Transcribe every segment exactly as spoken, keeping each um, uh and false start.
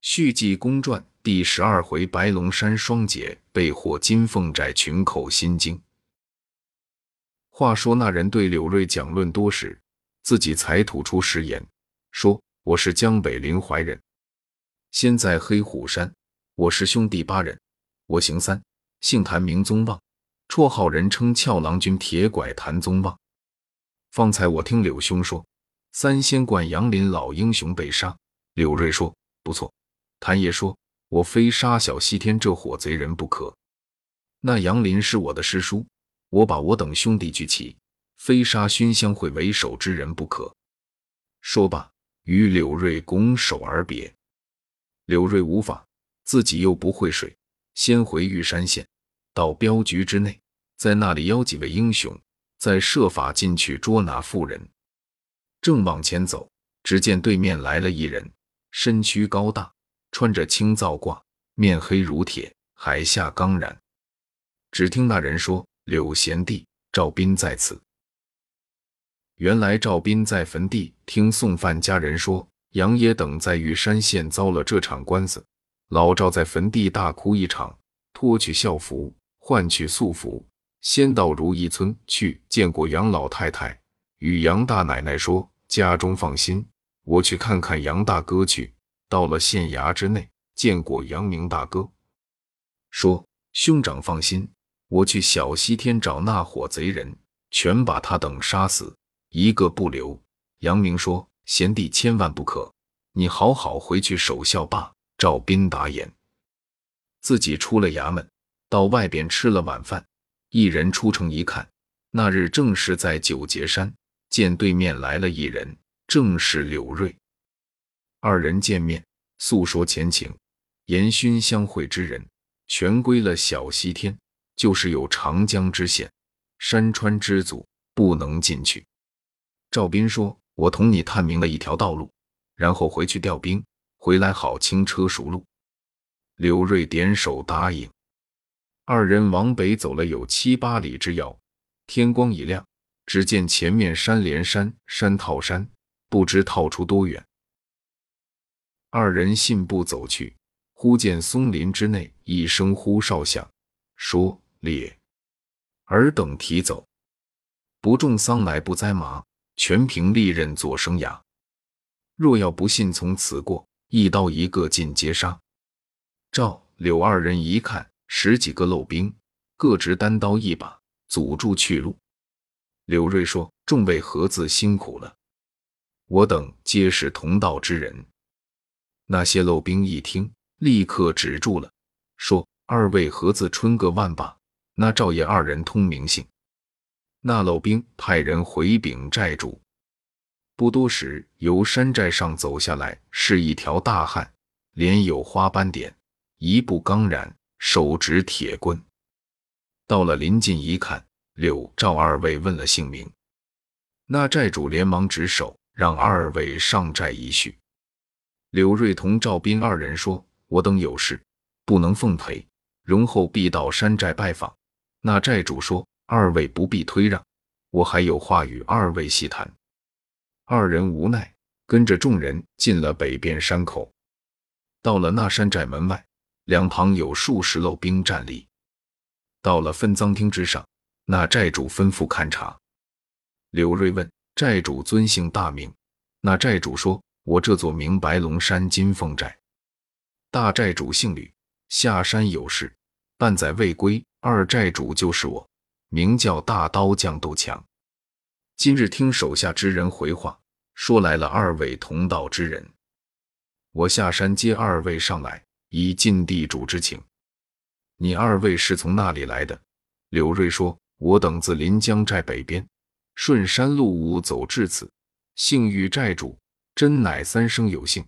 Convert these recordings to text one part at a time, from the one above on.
续记公传第十二回，白龙山双姐被获金凤寨群口心经。话说那人对柳瑞讲论多时，自己才吐出实言，说我是江北临淮人，先在黑虎山，我是兄弟八人，我行三，姓谭名宗望，绰号人称俏郎君铁拐谭宗望。方才我听柳兄说三仙观杨林老英雄被杀，柳瑞说不错，谭爷说我非杀小西天这伙贼人不可。那杨林是我的师叔，我把我等兄弟聚齐，非杀熏香会为首之人不可。说罢，与柳瑞拱手而别。柳瑞无法，自己又不会水，先回玉山县，到镖局之内，在那里邀几位英雄，再设法进去捉拿妇人。正往前走，只见对面来了一人，身躯高大，穿着青皂褂，面黑如铁，海下刚然。只听那人说：“柳贤弟，赵斌在此。”原来赵斌在坟地听宋范家人说，杨爷等在玉山县遭了这场官司，老赵在坟地大哭一场，脱去孝服，换去素服，先到如意村去见过杨老太太，与杨大奶奶说家中放心，我去看看杨大哥去。到了县衙之内，见过杨明大哥，说兄长放心，我去小西天找那伙贼人，全把他等杀死，一个不留。杨明说：“贤弟千万不可，你好好回去守孝罢。”赵斌答言，自己出了衙门，到外边吃了晚饭，一人出城一看，那日正是在九节山，见对面来了一人，正是柳瑞。二人见面，诉说前情，言熏香会之人全归了小西天，就是有长江之险，山川之阻，不能进去。赵斌说：“我同你探明了一条道路，然后回去调兵，回来好轻车熟路。”柳瑞点首答应。二人往北走了有七八里之遥，天光已亮，只见前面山连山，山套山，不知套出多远。二人信步走去，忽见松林之内一声呼哨响，说：“猎！”尔等提走，不种桑来不栽麻，全凭利刃做生涯。若要不信从此过，一刀一个尽皆杀。赵、柳二人一看，十几个漏兵，各执单刀一把，阻住去路。柳瑞说：“众位何自辛苦了，我等皆是同道之人。”那些漏兵一听，立刻止住了，说：“二位何自春个万把，那赵爷二人通名姓。”那漏兵派人回禀寨主。不多时，由山寨上走下来是一条大汉，脸有花斑点，一步刚然，手执铁棍。到了临近一看，柳、赵二位问了姓名，那寨主连忙执手，让二位上寨一叙。柳瑞同赵斌二人说：“我等有事，不能奉陪，容后必到山寨拜访。”那寨主说：“二位不必推让，我还有话与二位细谈。”二人无奈，跟着众人进了北边山口。到了那山寨门外，两旁有数十漏兵站立。到了分赃厅之上，那寨主吩咐勘察。柳瑞问寨主尊姓大名，那寨主说：“我这座名白龙山金凤寨。”大寨主姓吕，下山有事，半载未归。二寨主就是我，名叫大刀匠窦强。今日听手下之人回话，说来了二位同道之人，我下山接二位上来，以尽地主之情。你二位是从那里来的？柳瑞说：“我等自临江寨北边，顺山路武走至此，幸遇寨主，真乃三生有幸。”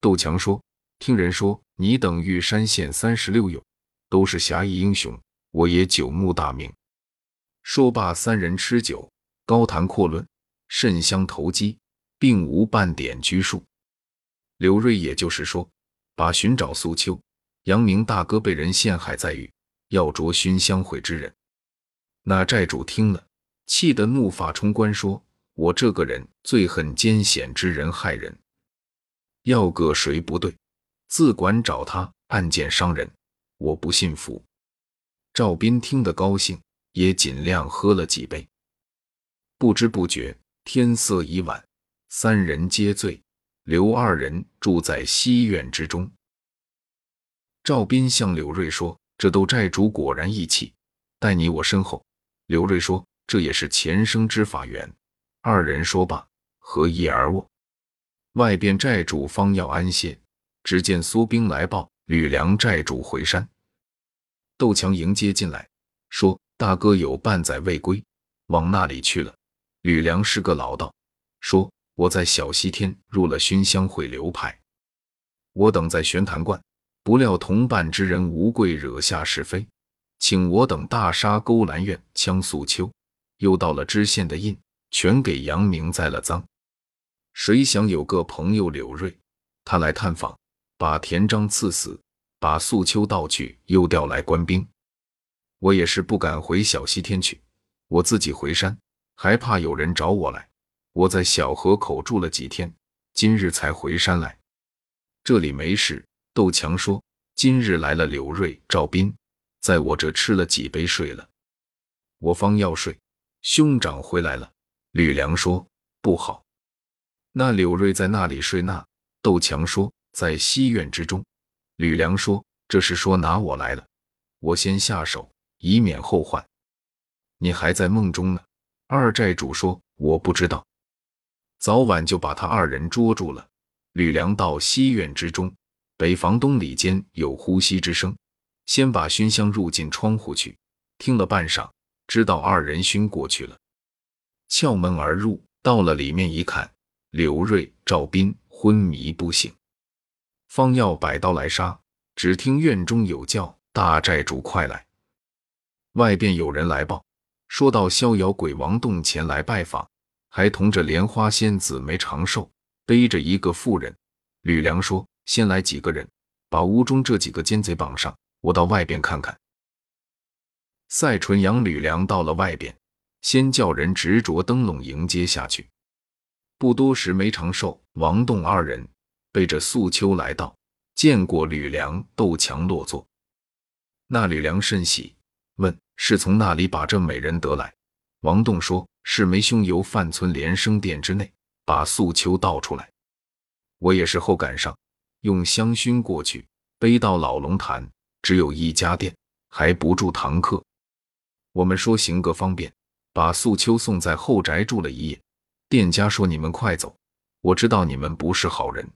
窦强说：“听人说你等玉山县三十六友，都是侠义英雄，我也久慕大名。”说罢，三人吃酒，高谈阔论，甚相投机，并无半点拘束。柳瑞也就是说，把寻找苏秋、杨明大哥被人陷害在狱，要捉熏香会之人。那寨主听了，气得怒发冲冠，说：“我这个人最恨奸险之人害人，要个谁不对，自管找他暗箭伤人，我不信服。赵斌听得高兴，也尽量喝了几杯。不知不觉天色已晚，三人皆醉，留二人住在西院之中。赵斌向柳瑞说，这斗寨主果然义气，待你我身后。柳瑞说，这也是前生之法缘。二人说罢，合衣而卧。外边寨主方要安歇，只见苏兵来报，吕梁寨主回山。窦强迎接进来，说大哥有半载未归，往那里去了？吕梁是个老道，说我在小西天入了熏香会流派，我等在玄坛观，不料同伴之人无贵惹下是非，请我等大杀勾栏院枪素秋，又到了知县的印，全给杨明栽了赃。谁想有个朋友柳瑞，他来探访，把田章刺死，把素秋盗去，又调来官兵。我也是不敢回小西天去，我自己回山，还怕有人找我来。我在小河口住了几天，今日才回山来。这里没事，窦强说，今日来了柳瑞、赵斌，在我这吃了几杯睡了。我方要睡，兄长回来了。吕梁说，不好。那柳瑞在那里睡那？窦强说，在西院之中。吕梁说，这是说拿我来了，我先下手，以免后患。你还在梦中呢。二寨主说，我不知道，早晚就把他二人捉住了。吕梁到西院之中，北房东里间有呼吸之声，先把熏香入进窗户去，听了半晌，知道二人熏过去了，撬门而入，到了里面一看，柳瑞、赵斌昏迷不醒，方要摆刀来杀，只听院中有叫，大寨主快来。外边有人来报，说到逍遥鬼王洞前来拜访，还同着莲花仙子没长寿，背着一个妇人。吕梁说，先来几个人，把屋中这几个奸贼绑上，我到外边看看。赛纯阳、吕梁到了外边，先叫人执着灯笼迎接下去。不多时，梅长寿、王栋二人背着素秋来到，见过吕梁、窦强落座。那吕梁甚喜，问是从那里把这美人得来。王栋说，是梅兄由范村连生殿之内把素秋盗出来，我也是后赶上，用香熏过去，背到老龙潭，只有一家店，还不住堂客。我们说行个方便，把素秋送在后宅住了一夜。店家说，你们快走，我知道你们不是好人，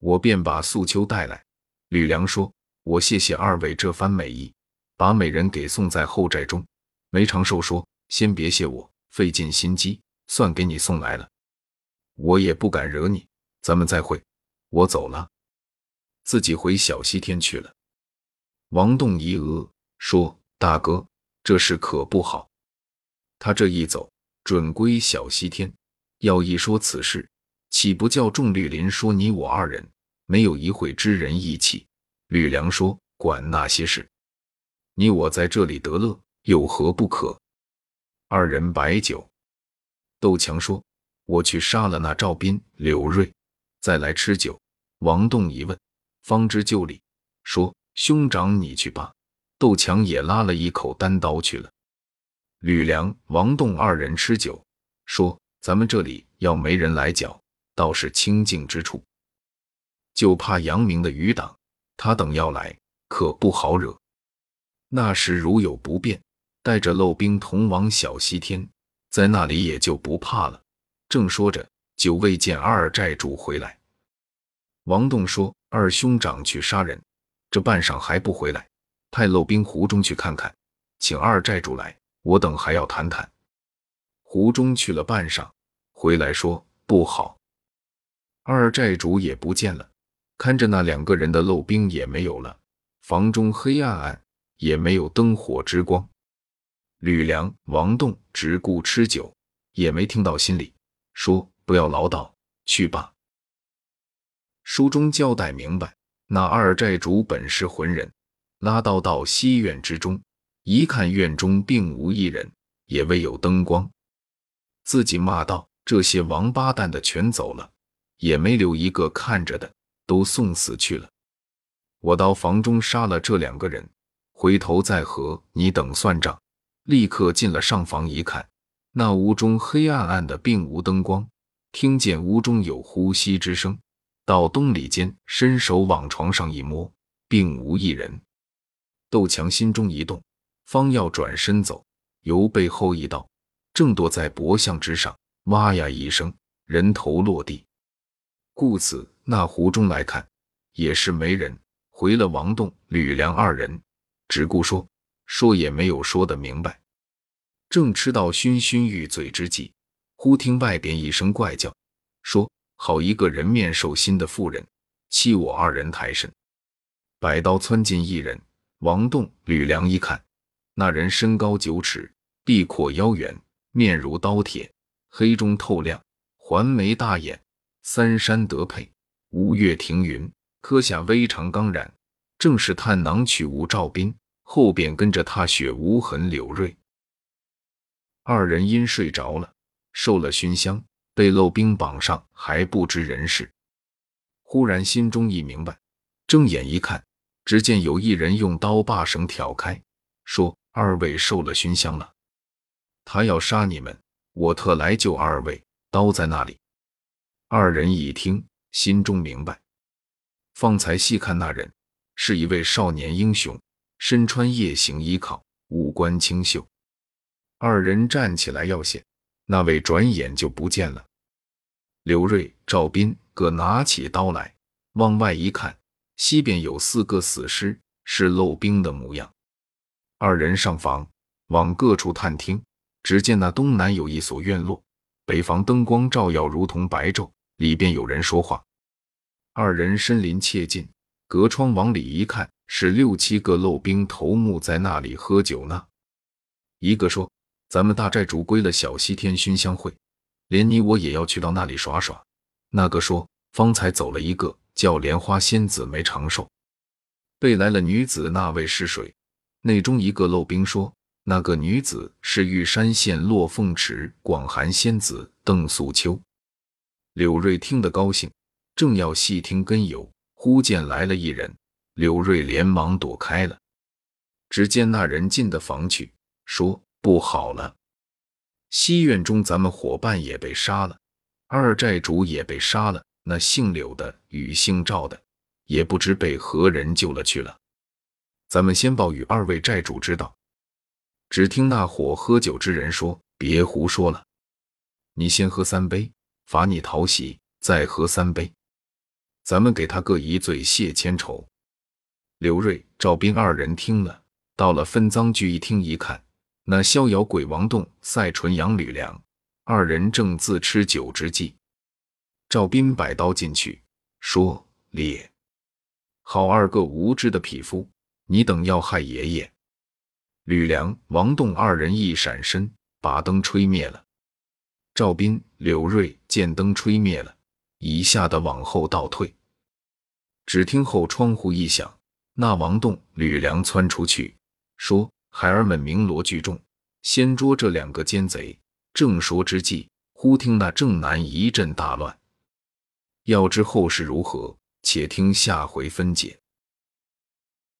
我便把素秋带来。吕梁说，我谢谢二位这番美意，把美人给送在后寨中。梅长寿说，先别谢我，费尽心机，算给你送来了，我也不敢惹你，咱们再会，我走了，自己回小西天去了。王栋一愕，说，大哥，这事可不好，他这一走准归小西天，要一说此事，岂不叫众绿林说你我二人没有一会知人义气。吕梁说，管那些事，你我在这里得乐，有何不可？二人摆酒。窦强说，我去杀了那赵斌、柳瑞，再来吃酒。王栋一问，方知就里，说，兄长你去吧。窦强也拉了一口单刀去了。吕梁、王栋二人吃酒，说，咱们这里要没人来搅，倒是清静之处，就怕杨明的余党，他等要来，可不好惹。那时如有不便，带着漏兵同往小西天，在那里也就不怕了。正说着，久未见二寨主回来。王栋说，二兄长去杀人，这半晌还不回来，派漏兵湖中去看看，请二寨主来，我等还要谈谈。湖中去了半晌，回来说，不好，二寨主也不见了，看着那两个人的漏兵也没有了，房中黑暗暗，也没有灯火之光。吕梁、王栋只顾吃酒，也没听到心里，说，不要唠叨，去吧。书中交代明白，那二寨主本是浑人，拉到到西院之中，一看院中并无一人，也未有灯光，自己骂道，这些王八蛋的全走了，也没留一个看着的，都送死去了。我到房中杀了这两个人，回头再和你等算账。”立刻进了上房一看，那屋中黑暗暗的，并无灯光，听见屋中有呼吸之声。到东里间，伸手往床上一摸，并无一人。窦强心中一动，方要转身走，由背后一刀，正剁在脖项之上，哇呀一声，人头落地。故此那湖中来看，也是没人。回了王栋、吕梁二人，只顾说，说也没有说得明白。正吃到醺醺欲醉之际，忽听外边一声怪叫，说：“好一个人面兽心的妇人，欺我二人抬身。”百刀窜进一人，王栋、吕梁一看，那人身高九尺，臂阔腰圆，面如刀铁，黑中透亮，环眉大眼，三山德配，吴越庭云，科下微长刚然，正是探囊取物赵斌，后边跟着踏雪无痕柳瑞。二人因睡着了，受了熏香，被漏冰绑上，还不知人事。忽然心中一明白，睁眼一看，只见有一人用刀把绳挑开，说：“二位受了熏香了，他要杀你们，我特来救二位。刀在那里？”二人一听，心中明白。方才细看那人，是一位少年英雄，身穿夜行衣靠，五官清秀。二人站起来要谢，那位转眼就不见了。刘瑞、赵斌各拿起刀来，往外一看，西边有四个死尸，是漏冰的模样。二人上房，往各处探听，只见那东南有一所院落，北房灯光照耀如同白昼，里边有人说话。二人身临切近，隔窗往里一看，是六七个漏冰头目在那里喝酒呢。一个说：“咱们大寨主归了小西天熏香会，连你我也要去到那里耍耍。”那个说：“方才走了一个叫莲花仙子没长寿，被来了女子，那位是谁？”内中一个漏冰说：“那个女子是玉山县落凤池广寒仙子邓素秋。”柳瑞听得高兴，正要细听根由，忽见来了一人，柳瑞连忙躲开了。只见那人进的房去，说：“不好了，西院中咱们伙伴也被杀了，二寨主也被杀了，那姓柳的与姓赵的也不知被何人救了去了，咱们先报与二位寨主知道。”只听那伙喝酒之人说：“别胡说了，你先喝三杯，罚你讨喜，再喝三杯，咱们给他各一醉谢千愁。”刘瑞、赵斌二人听了，到了分赃局一听一看，那逍遥鬼王栋、赛纯阳吕梁二人正自吃酒之际，赵斌摆刀进去，说：“烈，好二个无知的匹夫！你等要害爷爷！”吕梁、王栋二人一闪身，把灯吹灭了。赵斌、柳瑞见灯吹灭了，一下的往后倒退。只听后窗户一响，那王栋、吕梁窜出去，说：“孩儿们鸣锣聚众，先捉这两个奸贼。”正说之际，忽听那正南一阵大乱。要知后事如何，且听下回分解。